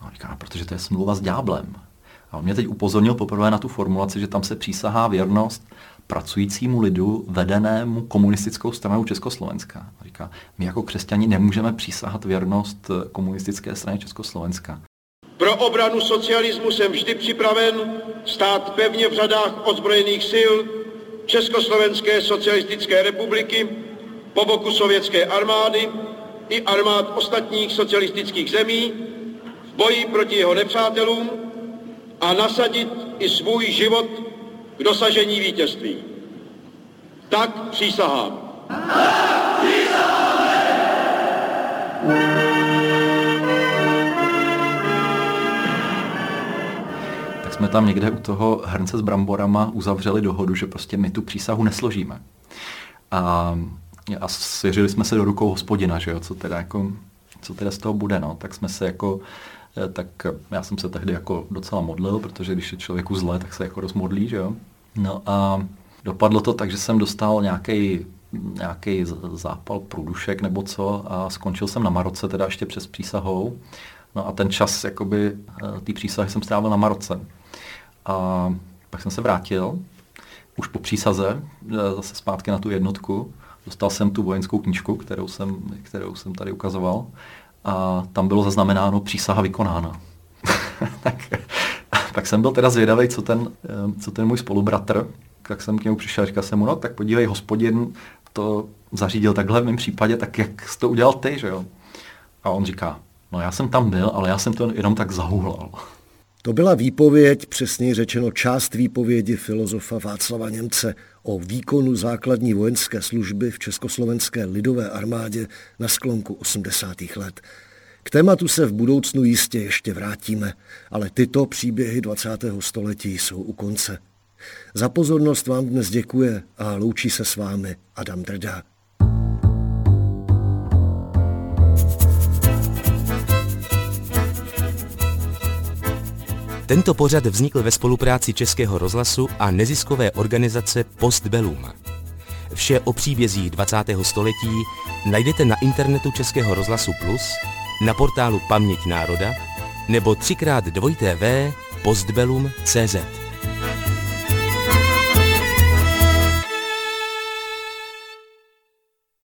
A on říkal, protože to je smlouva s ďáblem. A on mě teď upozornil poprvé na tu formulaci, že tam se přísahá věrnost pracujícímu lidu vedenému komunistickou stranou Československa. Říká, my jako křesťani nemůžeme přísahat věrnost komunistické straně Československa. Pro obranu socialismu jsem vždy připraven stát pevně v řadách ozbrojených sil Československé socialistické republiky po boku sovětské armády i armád ostatních socialistických zemí v boji proti jeho nepřátelům a nasadit i svůj život k dosažení vítězství. Tak přísahám. Tak přísaháme! Tak jsme tam někde u toho hrnce s bramborama uzavřeli dohodu, že prostě my tu přísahu nesložíme. A svěřili jsme se do rukou hospodina, že jo, co teda z toho bude, no. Tak jsme se jako... Tak já jsem se tehdy jako docela modlil, protože když je člověku zle, tak se jako rozmodlí, že jo. No a dopadlo to tak, že jsem dostal nějaký zápal průdušek nebo co a skončil jsem na Maroce, teda ještě přes přísahou. No a ten čas jakoby té přísahy jsem strávil na Maroce. A pak jsem se vrátil, už po přísaze, zase zpátky na tu jednotku. Dostal jsem tu vojenskou knížku, kterou jsem tady ukazoval. A tam bylo zaznamenáno přísaha vykonána. tak jsem byl teda zvědavý, co ten můj spolubratr, tak jsem k němu přišel a říkal jsem mu, no tak podívej, hospodin to zařídil takhle v mém případě, tak jak jsi to udělal ty, že jo? A on říká, no já jsem tam byl, ale já jsem to jenom tak zahuhlal. To byla výpověď, přesněji řečeno část výpovědi filozofa Václava Němce o výkonu základní vojenské služby v Československé lidové armádě na sklonku 80. let. K tématu se v budoucnu jistě ještě vrátíme, ale tyto příběhy 20. století jsou u konce. Za pozornost vám dnes děkuje a loučí se s vámi Adam Drda. Tento pořad vznikl ve spolupráci Českého rozhlasu a neziskové organizace Postbellum. Vše o příbězích 20. století najdete na internetu Českého rozhlasu Plus, na portálu Paměť Národa nebo 3x2tv postbellum.cz.